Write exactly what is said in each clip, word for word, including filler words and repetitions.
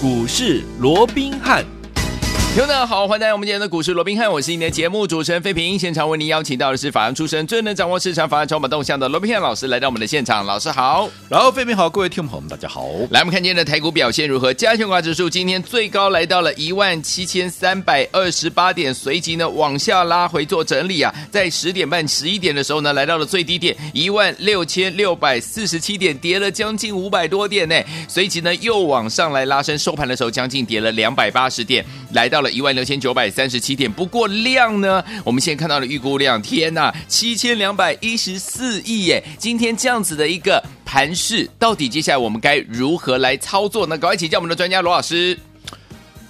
股市罗宾汉。听众好，欢迎来到我们今天的股市罗宾汉，我是你的节目主持人费平。现场为您邀请到的是法案出身、最能掌握市场法案筹码动向的罗宾汉老师，来到我们的现场。老师好。然后费平好，各位听众朋友们大家好。来，我们看今天的台股表现如何。加权股价指数今天最高来到了一万七千三百二十八点，随即呢往下拉回做整理啊，在十点半十一点的时候呢来到了最低点一万六千六百四十七点，跌了将近五百多点呢，随即呢又往上来拉升，收盘的时候将近跌了两百八十点，来到了一万六千九百三十七点，不过量呢，我们现在看到的预估量，天哪，七千两百一十四亿耶！今天这样子的一个盘势，到底接下来我们该如何来操作呢？赶快请教我们的专家罗老师。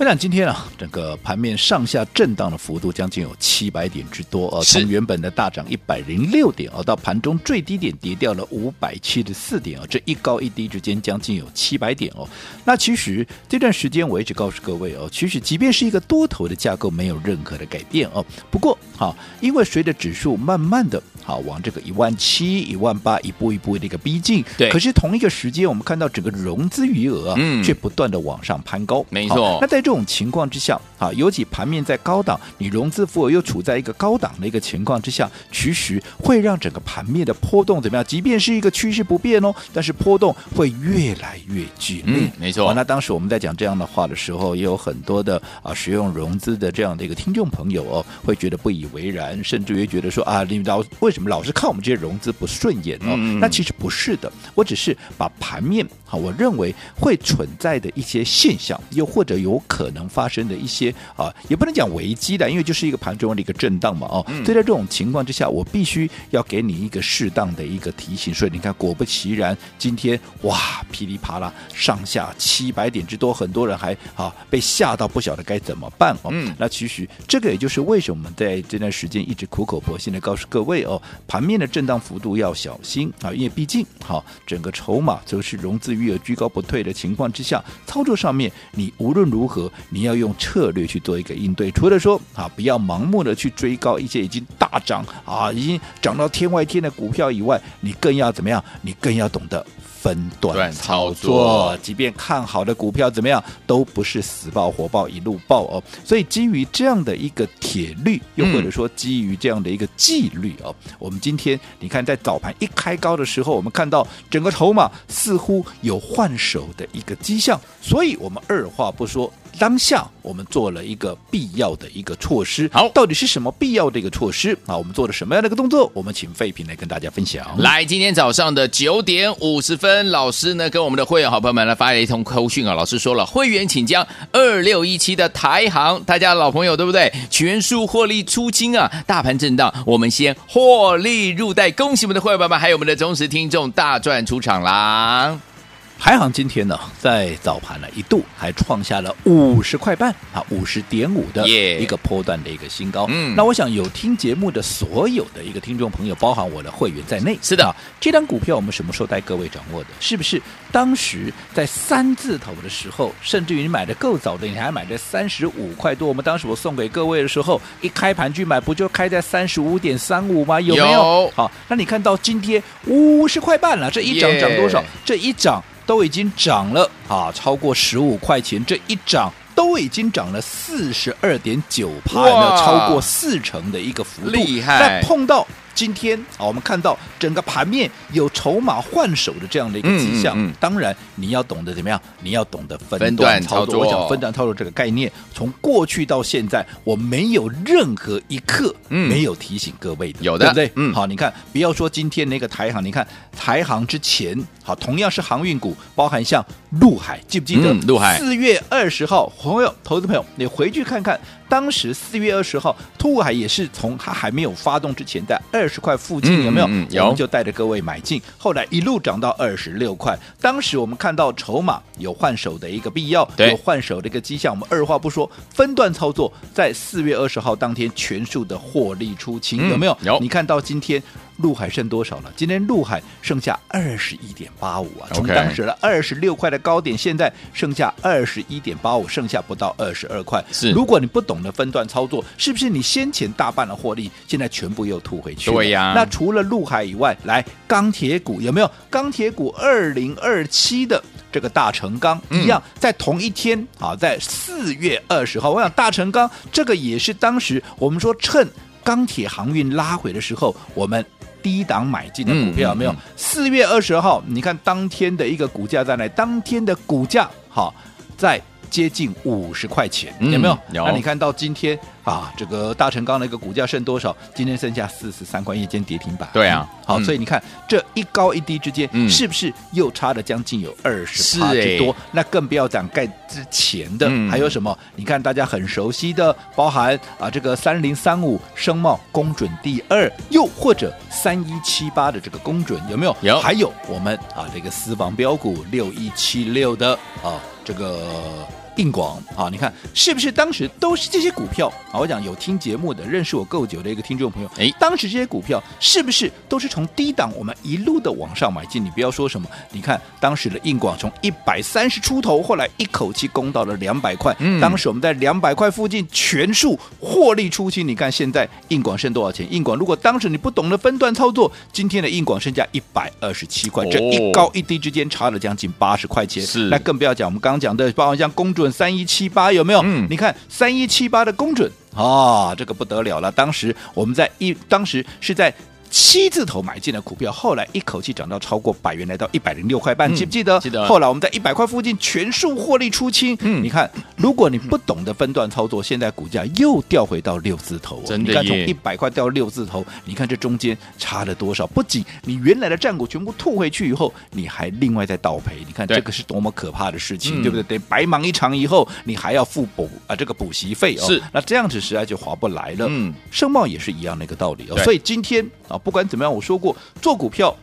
我想今天啊，整个盘面上下震荡的幅度将近有七百点之多啊、呃，从原本的大涨一百零六点啊、呃，到盘中最低点跌掉了五百七十四点啊、呃，这一高一低之间将近有七百点哦。那其实这段时间我一直告诉各位哦，其实即便是一个多头的架构没有任何的改变哦，不过好、啊，因为随着指数慢慢的好、啊、往这个一万七、一万八一步一步的一个逼近，对。可是同一个时间，我们看到整个融资余额啊，嗯、却不断的往上攀高，没错。啊、那在这种情况之下啊，尤其盘面在高档，你融资负荷又处在一个高档的一个情况之下，其实会让整个盘面的波动怎么样？即便是一个趋势不变哦，但是波动会越来越剧烈。嗯，没错、啊。那当时我们在讲这样的话的时候，也有很多的啊使用融资的这样的一个听众朋友哦，会觉得不以为然，甚至于觉得说啊，你老为什么老是看我们这些融资不顺眼哦？嗯嗯，那其实不是的，我只是把盘面啊，我认为会存在的一些现象，又或者有可能可能发生的一些啊，也不能讲危机的，因为就是一个盘中的一个震荡嘛，哦，嗯、所以在这种情况之下，我必须要给你一个适当的一个提醒。所以你看，果不其然，今天哇，噼里啪啦，上下七百点之多，很多人还啊被吓到，不晓得该怎么办哦。嗯、那其实这个也就是为什么我们在这段时间一直苦口婆心的告诉各位哦，盘面的震荡幅度要小心啊，因为毕竟好、啊、整个筹码就是融资余额居高不退的情况之下，操作上面你无论如何。你要用策略去做一个应对，除了说啊，不要盲目的去追高一些已经大涨啊，已经涨到天外天的股票以外，你更要怎么样？你更要懂得分段操作。即便看好的股票怎么样，都不是死爆活爆一路爆哦。所以基于这样的一个铁律，又或者说基于这样的一个纪律哦，嗯、我们今天你看在早盘一开高的时候，我们看到整个筹码似乎有换手的一个迹象，所以我们二话不说。当下我们做了一个必要的一个措施，好，到底是什么必要的一个措施啊？我们做了什么样的一个动作？我们请费平来跟大家分享。来，今天早上的九点五十分，老师呢跟我们的会员好朋友们来发了一通口讯啊。老师说了，会员请将二六一七的台航，大家老朋友对不对？全数获利出清啊！大盘震荡，我们先获利入袋，恭喜我们的会员朋友们，还有我们的忠实听众大赚出场啦！台航今天呢，在早盘呢一度还创下了五十块半啊，五十点五的一个波段的一个新高。嗯，那我想有听节目的所有的一个听众朋友，包含我的会员在内，是的，这张股票我们什么时候带各位掌握的？是不是当时在三字头的时候，甚至于你买的够早的，你还买的三十五块多？我们当时我送给各位的时候，一开盘去买，不就开在三十五点三五吗？有没有？有好，那你看到今天五十块半了，这一涨涨多少？ Yeah. 这一涨。都已经涨了啊，超过十五块钱，这一涨都已经涨了四十二点九趴，有没有超过四成的一个幅度？厉害！但碰到今天啊，我们看到整个盘面有筹码换手的这样的一个迹象。嗯嗯嗯、当然，你要懂得怎么样？你要懂得分段操作。分段操作我讲分段操作这个概念，从过去到现在，我没有任何一刻没有提醒各位的，嗯、有的，对不对？嗯，好，你看，不要说今天那个台航，你看台航之前，好，同样是航运股，包含像陆海，记不记得？嗯、陆海四月二十号，朋友，投资朋友，你回去看看。当时四月二十号，陆海也是从它还没有发动之前，在二十块附近，嗯、有没有？嗯嗯、有我们就带着各位买进，后来一路涨到二十六块。当时我们看到筹码有换手的一个必要，有换手的一个迹象，我们二话不说，分段操作，在四月二十号当天全数的获利出清，嗯、有没有？有。你看到今天。陆海剩多少了？今天陆海剩下二十一点八五啊，从当时的二十六块的高点，现在剩下二十一点八五，剩下不到二十二块。是，如果你不懂得分段操作，是不是你先前大半的获利，现在全部又吐回去了？对呀。那除了陆海以外，来钢铁股有没有？钢铁股二零二七的这个大成钢一样，在同一天啊，在四月二十号，我想大成钢这个也是当时我们说趁钢铁航运拉回的时候，我们低档买进的股票，没有？四月二十号，你看当天的一个股价在哪？当天的股价好在接近五十块钱，有没有？有。那你看到今天啊，这个大成钢的一个股价剩多少？今天剩下四十三块，一间跌停板。对啊，好，所以你看这一高一低之间，是不是又差了将近有二十趴之多？那更不要讲盖之前的，还有什么？你看大家很熟悉的，包含啊这个三零三五升茂公准第二，又或者三一七八的这个公准，有没有？有。还有我们啊这个私房标股六一七六的啊这个。硬广啊，你看是不是当时都是这些股票啊？我讲有听节目的、认识我够久的一个听众朋友，哎，当时这些股票是不是都是从低档我们一路的往上买进？你不要说什么，你看当时的硬广从一百三十出头，后来一口气攻到了两百块、嗯。当时我们在两百块附近全数获利出清。你看现在硬广剩多少钱？硬广如果当时你不懂得分段操作，今天的硬广剩下一百二十七块、哦，这一高一低之间差了将近八十块钱。是，那更不要讲我们刚刚讲的，包括像公准。三一七八有没有？嗯、你看三一七八的公准啊，这个不得了了。当时我们在一，当时是在七字头买进的股票，后来一口气涨到超过百元，来到一百零六块半、嗯，记不记得？记得。后来我们在一百块附近全数获利出清。嗯，你看，如果你不懂得分段操作，现在股价又掉回到六字头、哦，真的耶！你看从一百块掉六字头，你看这中间差了多少？不仅你原来的战股全部吐回去以后，你还另外再倒赔。你看这个是多么可怕的事情，嗯、对不对？得白忙一场以后，你还要付补啊这个补习费哦。是。那这样子实在就划不来了。嗯，盛茂也是一样的一个道理哦。所以今天啊。不管怎么样，我说过，做股票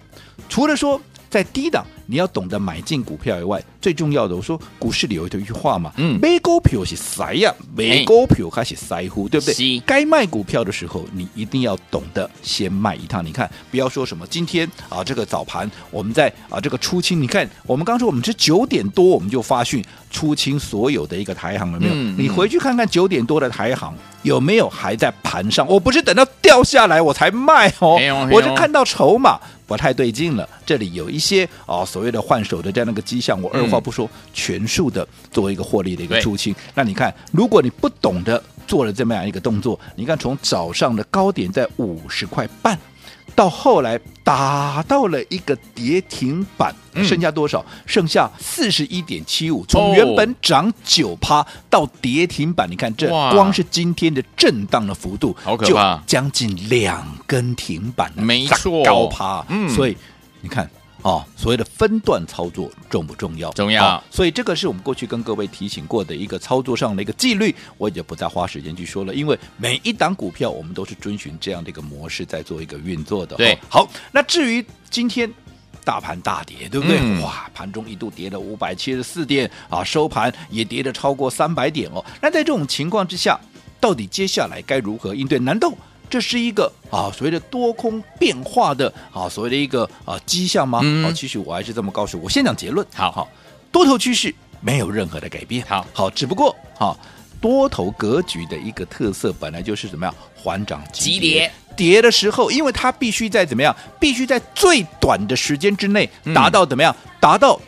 除了说在低档你要懂得买进股票以外，最重要的，我说股市里有一句话嘛，嗯，买股票是塞呀，买股票开始塞乎，对不对？该卖股票的时候，你一定要懂得先卖一趟。你看，不要说什么今天啊，这个早盘我们在啊这个出清，你看我们刚说我们是九点多我们就发讯出清所有的一个台行了没有？嗯、你回去看看九点多的台行。有没有还在盘上？我不是等到掉下来我才卖哦，我是看到筹码不太对劲了，这里有一些、哦、所谓的换手的这样的一个迹象，我二话不说、嗯、全数的做一个获利的一个出清。那你看，如果你不懂得做了这么样一个动作，你看从早上的高点在五十块半，到后来打到了一个跌停板，嗯、剩下多少？剩下四十一点七五，从原本涨九趴到跌停板，你看这光是今天的震荡的幅度，好可怕，就将近两根停板，没错，高趴。嗯，所以你看。哦、所谓的分段操作重不重要？重要、哦。所以这个是我们过去跟各位提醒过的一个操作上的一个纪律，我也不再花时间去说了，因为每一档股票我们都是遵循这样的一个模式在做一个运作的。对，哦、好，那至于今天。大盘大跌，对不对？嗯、哇，盘中一度跌了五百七十四点啊，收盘也跌了超过三百点哦。那在这种情况之下，到底接下来该如何应对？难道这是一个啊所谓的多空变化的啊所谓的一个啊迹象吗？嗯、啊，其实我还是这么告诉我，先讲结论。好好，多头趋势没有任何的改变。好，好，只不过啊多头格局的一个特色本来就是怎么样，缓涨急跌。跌的时候，因为它必须在怎么样？必须在最短的时间之内达到怎么样？嗯、达到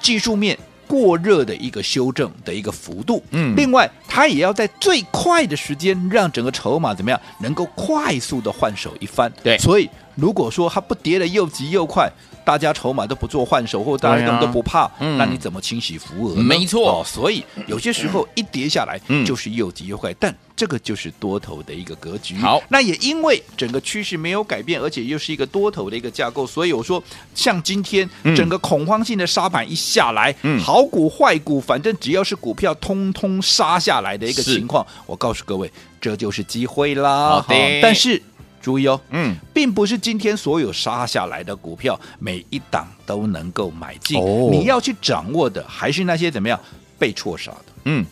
技术面过热的一个修正的一个幅度。嗯，另外它也要在最快的时间让整个筹码怎么样能够快速的换手一番。对，所以如果说它不跌得又急又快，大家筹码都不做换手，或大家都不怕、啊嗯、那你怎么清洗浮额？没错、哦、所以有些时候一跌下来就是又急又快、嗯、但这个就是多头的一个格局。好，那也因为整个趋势没有改变，而且又是一个多头的一个架构，所以我说像今天、嗯、整个恐慌性的杀盘一下来、嗯、好股坏股反正只要是股票通通杀下来的一个情况，我告诉各位这就是机会啦。好、哦、但是注意哦，嗯，并不是今天所有杀下来的股票每一档都能够买进、哦、你要去掌握的还是那些怎么样被错杀的，嗯，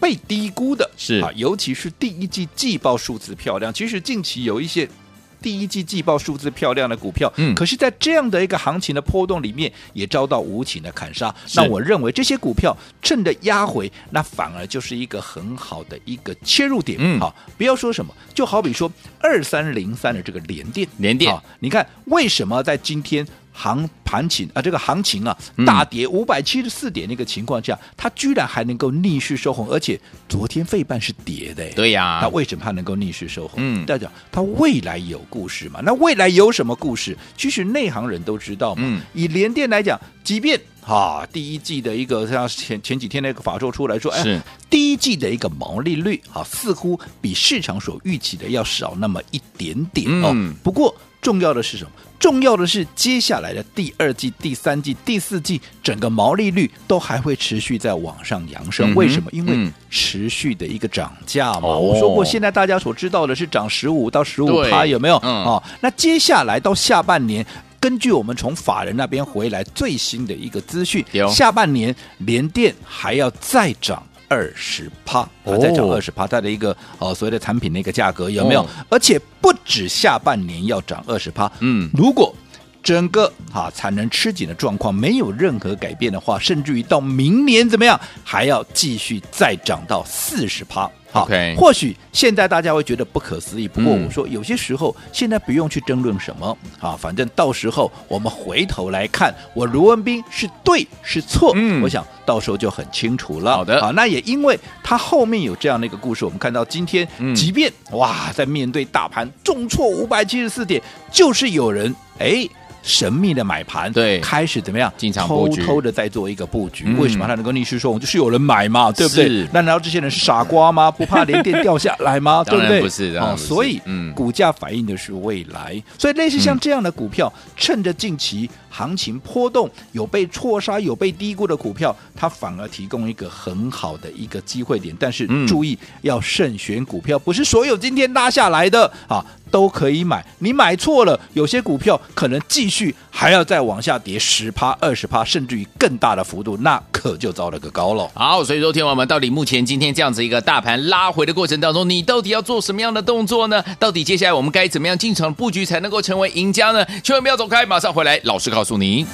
被低估的，是啊，尤其是第一季季报数字漂亮，其实近期有一些第一季季报数字漂亮的股票、嗯、可是在这样的一个行情的波动里面也遭到无情的砍杀，那我认为这些股票趁着压回，那反而就是一个很好的一个切入点、嗯啊、不要说什么，就好比说二三零三的这个联电，联电、啊、你看为什么在今天行盘情啊，这个行情啊大跌五百七十四点那个情况下，它居然还能够逆势收红，而且昨天费半是跌的，对呀，它为什么它能够逆势收红？嗯，代表它未来有故事嘛？那未来有什么故事？其实内行人都知道嘛。嗯，以联电来讲，即便啊第一季的一个像前前几天那个法说出来说，哎，第一季的一个毛利率啊，似乎比市场所预期的要少那么一点点哦。嗯，不过重要的是什么？重要的是接下来的第二季、第三季、第四季，整个毛利率都还会持续在往上扬升。嗯，为什么？因为持续的一个涨价嘛。哦，我说过，现在大家所知道的是涨十五到十五趴，有没有？嗯，哦，那接下来到下半年，根据我们从法人那边回来最新的一个资讯，下半年联电还要再涨二十趴，再涨二十趴，它的一个哦所谓的产品的一个价格有没有？哦，而且不止下半年要涨二十趴，嗯，如果整个啊产能吃紧的状况没有任何改变的话，甚至于到明年怎么样，还要继续再涨到四十趴。好，okay， 或许现在大家会觉得不可思议，不过我说有些时候现在不用去争论什么，嗯，啊，反正到时候我们回头来看，我卢文彬是对是错，嗯，我想到时候就很清楚了。好的，啊，那也因为他后面有这样的一个故事，我们看到今天，嗯，即便哇，在面对大盘重挫五百七十四点，就是有人哎。神秘的买盘，对，开始怎么样？进场布局，偷偷的在做一个布局。嗯，为什么他能够逆势说？就是有人买嘛，对不对？那难道这些人是傻瓜吗？不怕连电掉下来吗？对不对？不是，哦，所以，嗯，股价反映的是未来。所以类似像这样的股票，嗯，趁着近期行情波动，有被错杀、有被低估的股票，它反而提供一个很好的一个机会点。但是注意，嗯，要慎选股票，不是所有今天拉下来的啊。都可以买，你买错了，有些股票可能继续还要再往下跌 百分之十、百分之二十 甚至于更大的幅度，那可就糟了个高了。好，所以说天王们，到底目前今天这样子一个大盘拉回的过程当中，你到底要做什么样的动作呢？到底接下来我们该怎么样进场布局才能够成为赢家呢？千万不要走开，马上回来，老师告诉你。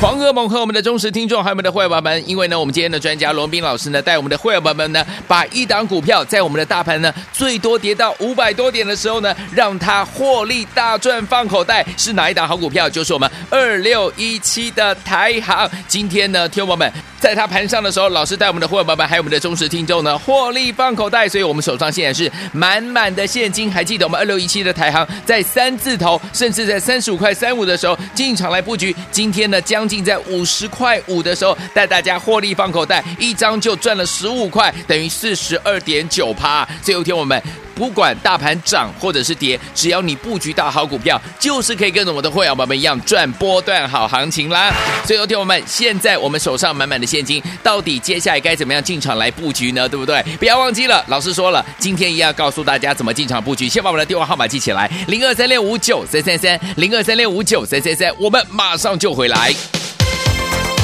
狂喝猛喝我们的忠实听众还有我们的会员们，因为呢我们今天的专家罗文彬老师呢带我们的会员们呢把一档股票在我们的大盘呢最多跌到五百多点的时候呢让它获利大赚放口袋，是哪一档好股票？就是我们二六一七的台航。今天呢听众们在它盘上的时候，老师带我们的会员们还有我们的忠实听众呢获利放口袋，所以我们手上现在是满满的现金。还记得我们二六一七的台航在三字头甚至在三十五块三五的时候进场来布局，今天呢将近在五十块五的时候带大家获利放口袋，一张就赚了十五块，等于四十二点九趴。最后一天我们不管大盘涨或者是跌，只要你布局到好股票，就是可以跟着我的会员们一样赚波段好行情啦。所以有天我们现在我们手上满满的现金，到底接下来该怎么样进场来布局呢？对不对？不要忘记了，老师说了，今天一样告诉大家怎么进场布局。先把我们的电话号码记起来，零二三六五九三三三，零二三六五九三三三，我们马上就回来。Thank you.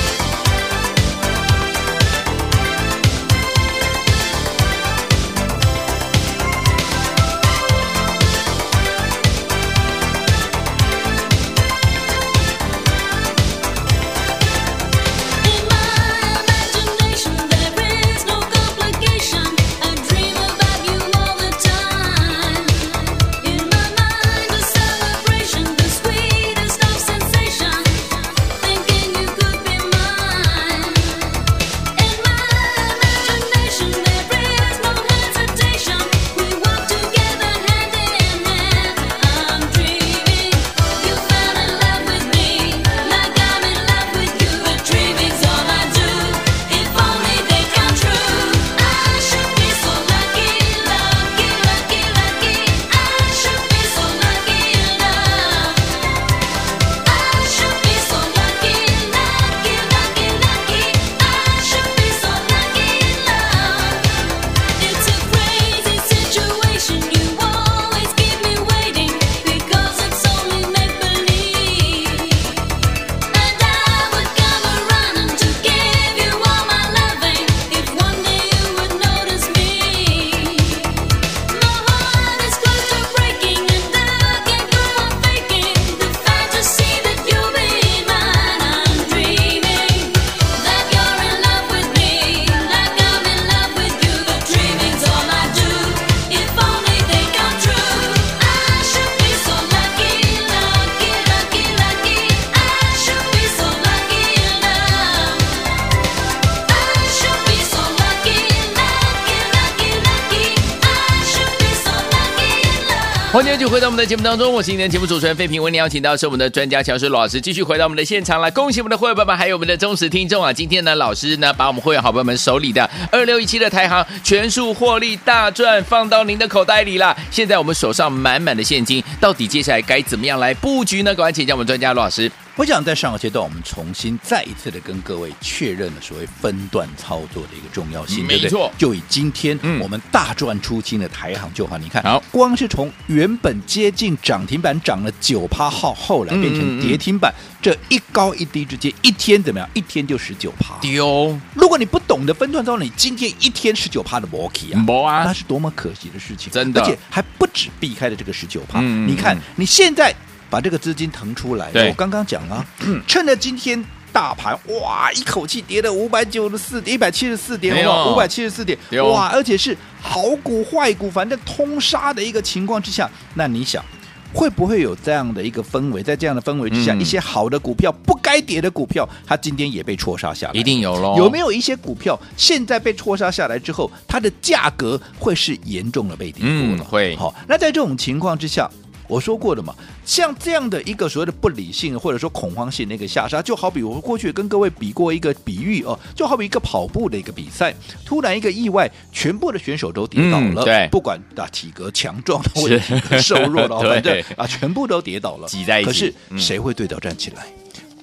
欢迎继续回到我们的节目当中，我是今天节目主持人费平，为您邀请到是我们的专家乔治罗老师，继续回到我们的现场了。恭喜我们的会员爸爸还有我们的忠实听众啊！今天呢，老师呢把我们会员好朋友们手里的二六一七的台行全数获利大赚放到您的口袋里了。现在我们手上满满的现金，到底接下来该怎么样来布局呢？赶快请教我们专家罗老师。我想在上个阶段，我们重新再一次的跟各位确认了所谓分段操作的一个重要性，没错，对不对？就以今天我们大赚出清的台行就好，你看，好，光是从原本接近涨停板涨了 百分之九 后，后来变成跌停板，嗯嗯嗯这一高一低之间，一天怎么样？一天就 百分之十九。丢！如果你不懂得分段操作，你今天一天 百分之十九 的摩羯啊，摩啊，那是多么可惜的事情，真的，而且还不止避开了这个 百分之十九。嗯嗯嗯你看，你现在把这个资金腾出来，我刚刚讲了、啊嗯，趁着今天大盘哇一口气跌了五百九十四点、一百七十四点、五百七十四点，哇，而且是好股坏股，反正通杀的一个情况之下，那你想会不会有这样的一个氛围？在这样的氛围之下，嗯、一些好的股票、不该跌的股票，它今天也被戳杀下来，一定有喽。有没有一些股票现在被戳杀下来之后，它的价格会是严重的被跌破了？嗯、会。好，那在这种情况之下。我说过的嘛，像这样的一个所谓的不理性或者说恐慌性的一个下杀，就好比我过去跟各位比过一个比喻哦，就好比一个跑步的一个比赛，突然一个意外，全部的选手都跌倒了，嗯、对，不管啊体格强壮的或者体格瘦弱的，反正啊全部都跌倒了，挤在一起。可是、嗯、谁会对倒站起来？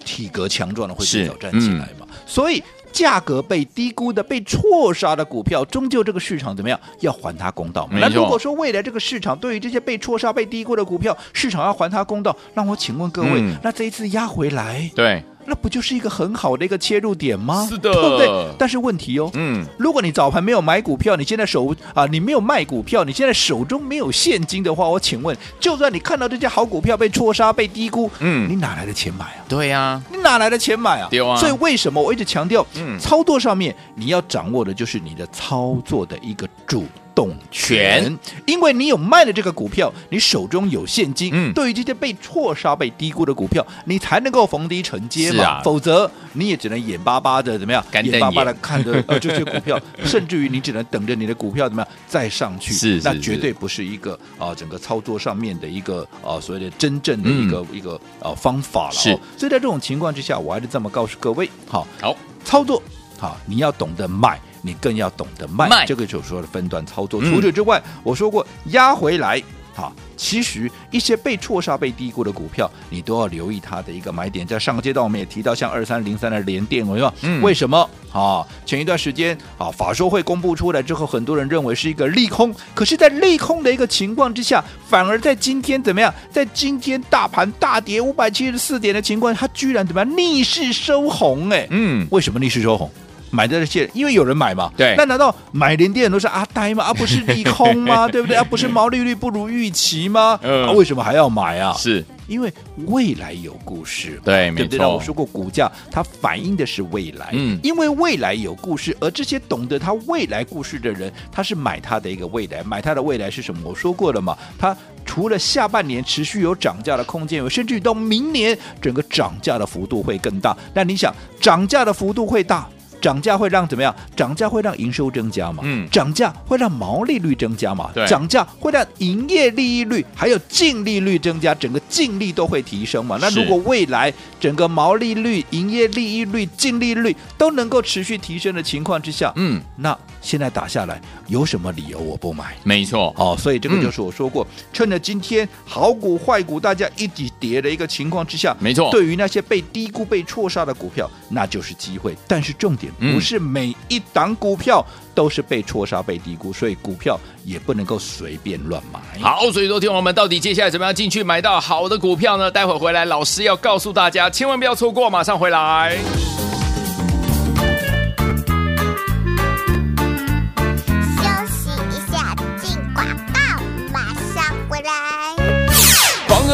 体格强壮的会对倒站起来嘛？嗯、所以。价格被低估的、被错杀的股票，终究这个市场怎么样？要还它公道嘛。那如果说未来这个市场对于这些被错杀、被低估的股票，市场要还它公道，那我请问各位，嗯、那这一次压回来，对，那不就是一个很好的一个切入点吗？是的，对不对？但是问题哦，嗯，如果你早盘没有买股票，你现在手啊，你没有卖股票，你现在手中没有现金的话，我请问，就算你看到这些好股票被错杀、被低估，嗯，你哪来的钱买啊？对呀、啊，你哪来的钱买啊？对啊。所以为什么我一直强调，嗯，操作上面你要掌握的就是你的操作的一个主动权，因为你有卖的这个股票，你手中有现金、嗯、对于这些被错杀被低估的股票，你才能够逢低承接嘛、啊、否则你也只能眼巴巴的怎么样眼, 眼巴巴的看着、呃、这些股票甚至于你只能等着你的股票怎么样再上去，是是是，那绝对不是一个、呃、整个操作上面的一个、呃、所谓的真正的一个、嗯、一个、呃、方法了、哦、所以在这种情况之下，我还是这么告诉各位，好，好操作好，你要懂得买，你更要懂得卖，卖这个就是说的分段操作。除此之外，嗯、我说过压回来，好，其实一些被错杀、被低估的股票，你都要留意它的一个买点。在上个阶段，我们也提到像二三零三的联电，我说、嗯、为什么啊？前一段时间啊，法说会公布出来之后，很多人认为是一个利空，可是，在利空的一个情况之下，反而在今天怎么样？在今天大盘大跌五百七十四点的情况，它居然怎么样逆势收红、欸？哎，嗯，为什么逆势收红？买的这些，因为有人买嘛，对，那难道买联电都是阿呆吗？啊，不是利空吗？对不对？啊，不是毛利率不如预期吗？呃、啊，为什么还要买啊？是因为未来有故事，对，没错，对不对？那我说过，股价它反映的是未来，嗯，因为未来有故事，而这些懂得它未来故事的人，他是买它的一个未来，买它的未来是什么？我说过了嘛，它除了下半年持续有涨价的空间，甚至到明年整个涨价的幅度会更大。那你想，涨价的幅度会大？涨价会让怎么样？涨价会让营收增加嘛？嗯，涨价会让毛利率增加嘛？对，涨价会让营业利益率还有净利率增加，整个净利都会提升嘛？那如果未来整个毛利率、营业利益率、净利率都能够持续提升的情况之下，嗯，那现在打下来有什么理由我不买？没错，哦，所以这个就是我说过，嗯、趁着今天好股坏股大家一起跌的一个情况之下，没错，对于那些被低估、被错杀的股票，那就是机会。但是重点。不是每一档股票都是被戳杀、被低估，所以股票也不能够随便乱买。好，所以说听我们到底接下来怎么样进去买到好的股票呢？待会儿回来老师要告诉大家，千万不要错过，马上回来。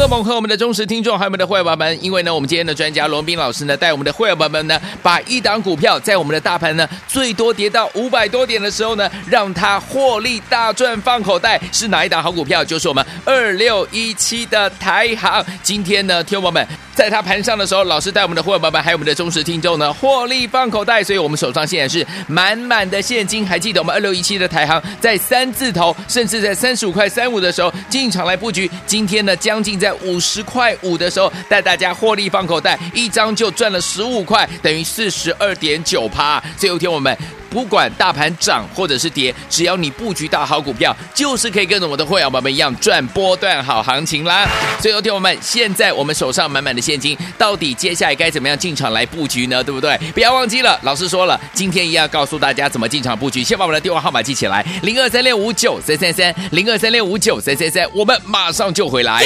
哥们和我们的忠实听众还有我们的会员宝宝们，因为呢我们今天的专家罗文彬老师呢带我们的会员宝宝们呢把一档股票在我们的大盘呢最多跌到五百多点的时候呢让它获利大赚放口袋，是哪一档好股票？就是我们二六一七的台航。今天呢听众宝宝们在它盘上的时候，老师带我们的会员宝宝们还有我们的忠实听众呢获利放口袋，所以我们手上现在是满满的现金。还记得我们二六一七的台航在三字头甚至在三十五块三五的时候进场来布局，今天呢将近在五十块五的时候带大家获利放口袋，一张就赚了十五块，等于四十二点九趴。最后一天我们不管大盘涨或者是跌，只要你布局到好股票，就是可以跟着我的会员宝宝们一样赚波段好行情啦。所以有听我们现在我们手上满满的现金，到底接下来该怎么样进场来布局呢？对不对？不要忘记了，老师说了，今天一样告诉大家怎么进场布局。先把我们的电话号码记起来，零二三六五九三三三，零二三六五九三三三，我们马上就回来。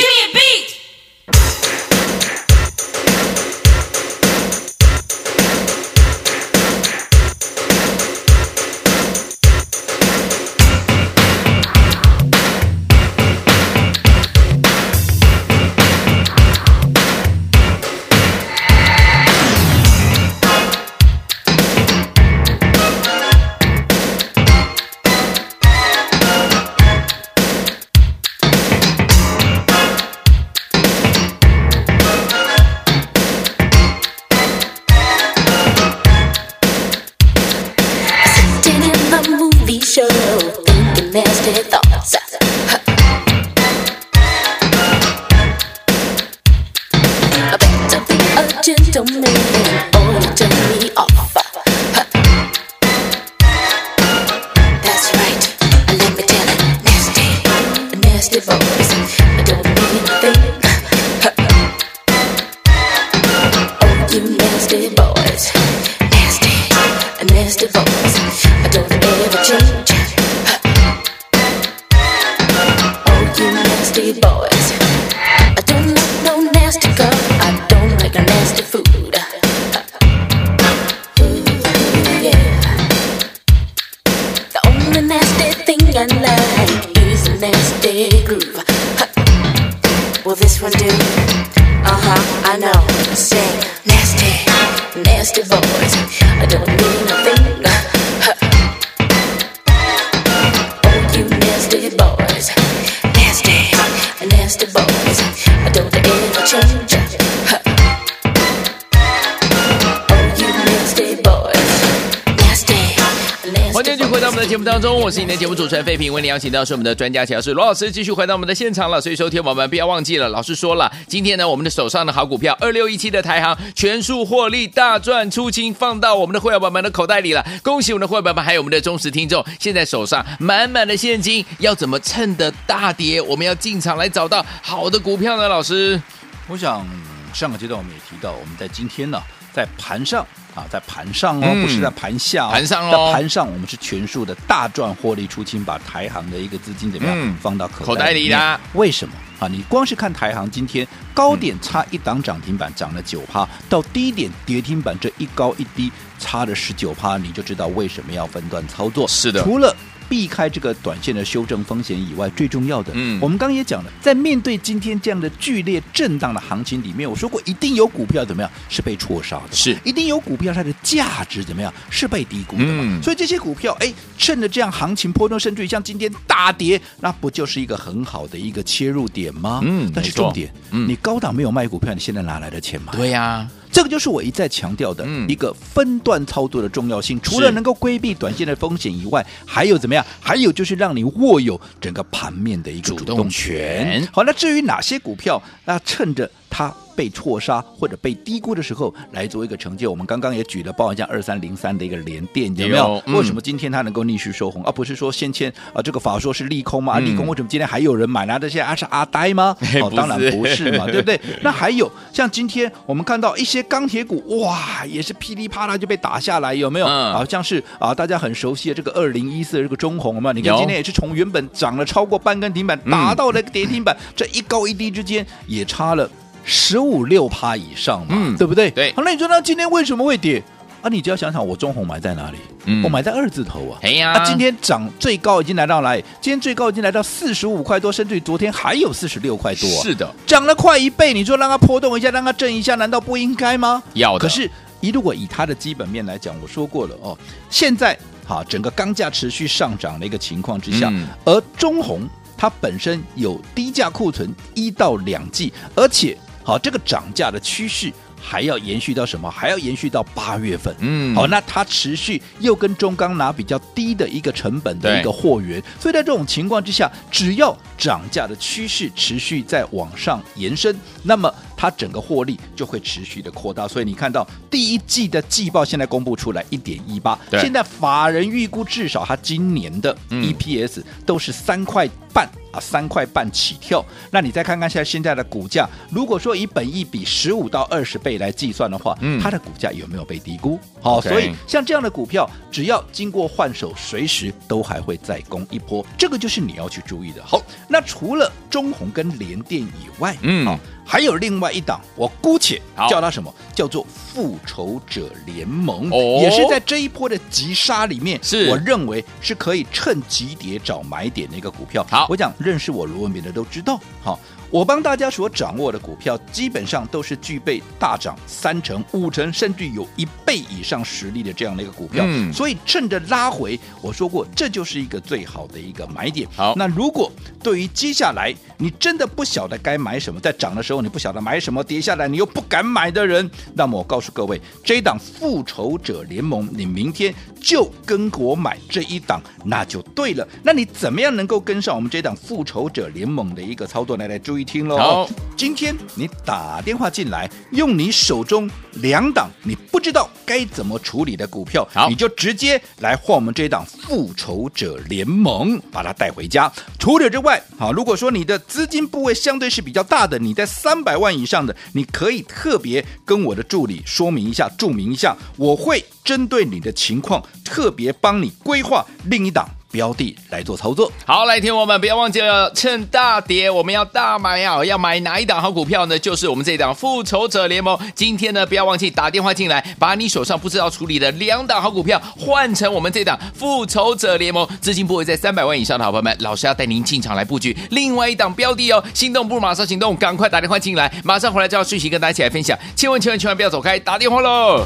节目当中，我是你的节目主持人费平，为你邀请到是我们的专家乔治罗老师，继续回到我们的现场了。所以收听我们不要忘记了，老师说了，今天呢我们的手上的好股票二六一七的台航全数获利大赚出清，放到我们的会员宝宝们的口袋里了。恭喜我们的会员宝宝还有我们的忠实听众，现在手上满满的现金，要怎么趁的大跌我们要进场来找到好的股票呢？老师，我想上个阶段我们也提到，我们在今天呢在盘上啊，在盘上哦、嗯，不是在盘下、哦，盘上哦，在盘上我们是全数的大赚获利出清，把台航的一个资金怎么样、嗯、放到口袋里啦？为什么啊？你光是看台航今天高点差一档涨停板涨了九趴，到低点跌停板这一高一低差了十九趴，你就知道为什么要分段操作。是的，除了避开这个短线的修正风险以外，最重要的、嗯、我们刚刚也讲了，在面对今天这样的剧烈震荡的行情里面，我说过一定有股票怎么样是被错杀的，是一定有股票它的价值怎么样是被低估的嘛、嗯、所以这些股票哎，趁着这样行情波动，甚至于像今天大跌，那不就是一个很好的一个切入点吗？嗯，但是重点、嗯、你高档没有卖股票，你现在哪来的钱买？对呀、啊，这个就是我一再强调的一个分段操作的重要性、嗯、除了能够规避短线的风险以外，还有怎么样？还有就是让你握有整个盘面的一个主动权。好，那至于哪些股票，那趁着它被错杀或者被低估的时候来做一个成就，我们刚刚也举了包含像二三零三的一个联电，有没有、嗯、为什么今天它能够逆势收红啊？不是说先前啊这个法说是利空吗？利空为什么今天还有人买呢？这些啊是阿呆吗？哦，当然不是嘛，对不对？那还有像今天我们看到一些钢铁股，哇，也是噼里啪啦就被打下来，有没有？好、嗯啊、像是啊大家很熟悉的这个二零一四这个中红，有没有？你看今天也是从原本涨了超过半根停板达到了跌停板、嗯，这一高一低之间也差了十五六趴以上嘛、嗯、对不对？对。好，那你说那今天为什么会跌？啊，你只要想想我中红买在哪里？嗯，我买在二字头啊。哎呀，啊，今天涨最高已经来到哪里？今天最高已经来到四十五块多，甚至于昨天还有四十六块多，啊。是的，涨了快一倍，你说让它波动一下，让它震一下，难道不应该吗？要的。可是，一如果以它的基本面来讲，我说过了哦，现在好，整个钢价持续上涨的一个情况之下，嗯，而中红它本身有低价库存一到两季，而且好这个涨价的趋势。还要延续到什么？还要延续到八月份。嗯，好，那它持续又跟中钢拿比较低的一个成本的一个货源，所以在这种情况之下，只要涨价的趋势持续在往上延伸，那么它整个获利就会持续的扩大。所以你看到第一季的季报现在公布出来一点一八，现在法人预估至少它今年的 E P S 都是三块半。啊，三块半起跳，那你再看看现在现在的股价，如果说以本益比十五到二十倍来计算的话，嗯，它的股价有没有被低估？好，okay. 所以像这样的股票，只要经过换手，随时都还会再攻一波，这个就是你要去注意的。好，那除了中鸿跟联电以外，嗯，好，还有另外一档，我姑且叫它什么？叫做复仇者联盟，哦，也是在这一波的急杀里面，是我认为是可以趁急跌找买点的一个股票。好，我讲。认识我罗文明的都知道，好，我帮大家所掌握的股票基本上都是具备大涨三成、五成，甚至有一倍以上实力的这样的一个股票，嗯，所以趁着拉回，我说过这就是一个最好的一个买点。好，那如果对于接下来你真的不晓得该买什么，在涨的时候你不晓得买什么，跌下来你又不敢买的人，那么我告诉各位，这一档复仇者联盟，你明天就跟我买这一档，那就对了。那你怎么样能够跟上我们这一档复仇者联盟的一个操作呢？来注意听喽，今天你打电话进来，用你手中两档你不知道该怎么处理的股票，你就直接来换我们这一档复仇者联盟，把它带回家。除了之外，好，如果说你的资金部位相对是比较大的，你在三百万以上的，你可以特别跟我的助理说明一下，注明一下，我会针对你的情况特别帮你规划另一档标的来做操作。好，来听我们不要忘记了，趁大跌我们要大买啊！要买哪一档好股票呢？就是我们这一档复仇者联盟。今天呢，不要忘记打电话进来，把你手上不知道处理的两档好股票换成我们这档复仇者联盟。资金部位在三百万以上的好朋友们，老师要带您进场来布局另外一档标的哦。心动不如马上行动，赶快打电话进来，马上回来就要讯息跟大家一起来分享。千万千万千万不要走开，打电话喽！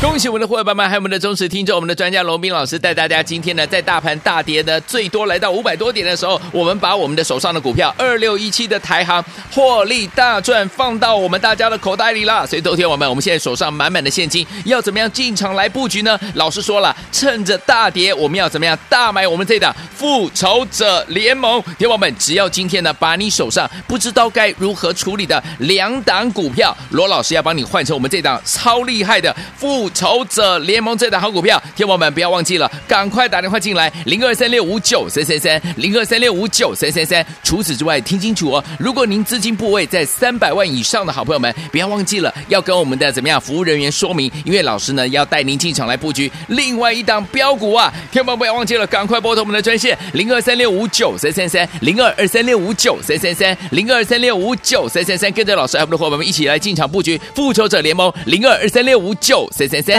恭喜我们的伙伴们，还有我们的忠实听众，我们的专家龙斌老师带大家今天呢，在大盘大跌呢，最多来到五百多点的时候，我们把我们的手上的股票二六一七的台航获利大赚放到我们大家的口袋里啦。所以，各位听友们，我们现在手上满满的现金，要怎么样进场来布局呢？老师说了，趁着大跌，我们要怎么样大买我们这档复仇者联盟？听友们，只要今天呢，把你手上不知道该如何处理的两档股票，罗老师要帮你换成我们这档超厉害的复仇仇者联盟这档好股票，听众们不要忘记了，赶快打电话进来，零二三六五九三三三，零二三六五九三三三。除此之外，听清楚哦，如果您资金部位在三百万以上的好朋友们，不要忘记了要跟我们的怎么样服务人员说明，因为老师呢要带您进场来布局另外一档标股啊，听众们不要忘记了，赶快拨通我们的专线零二三六五九三三三，零二二三六五九三三三，零二三六五九三三三，跟着老师和我们的伙伴们一起来进场布局复仇者联盟零二二三六五九三三三。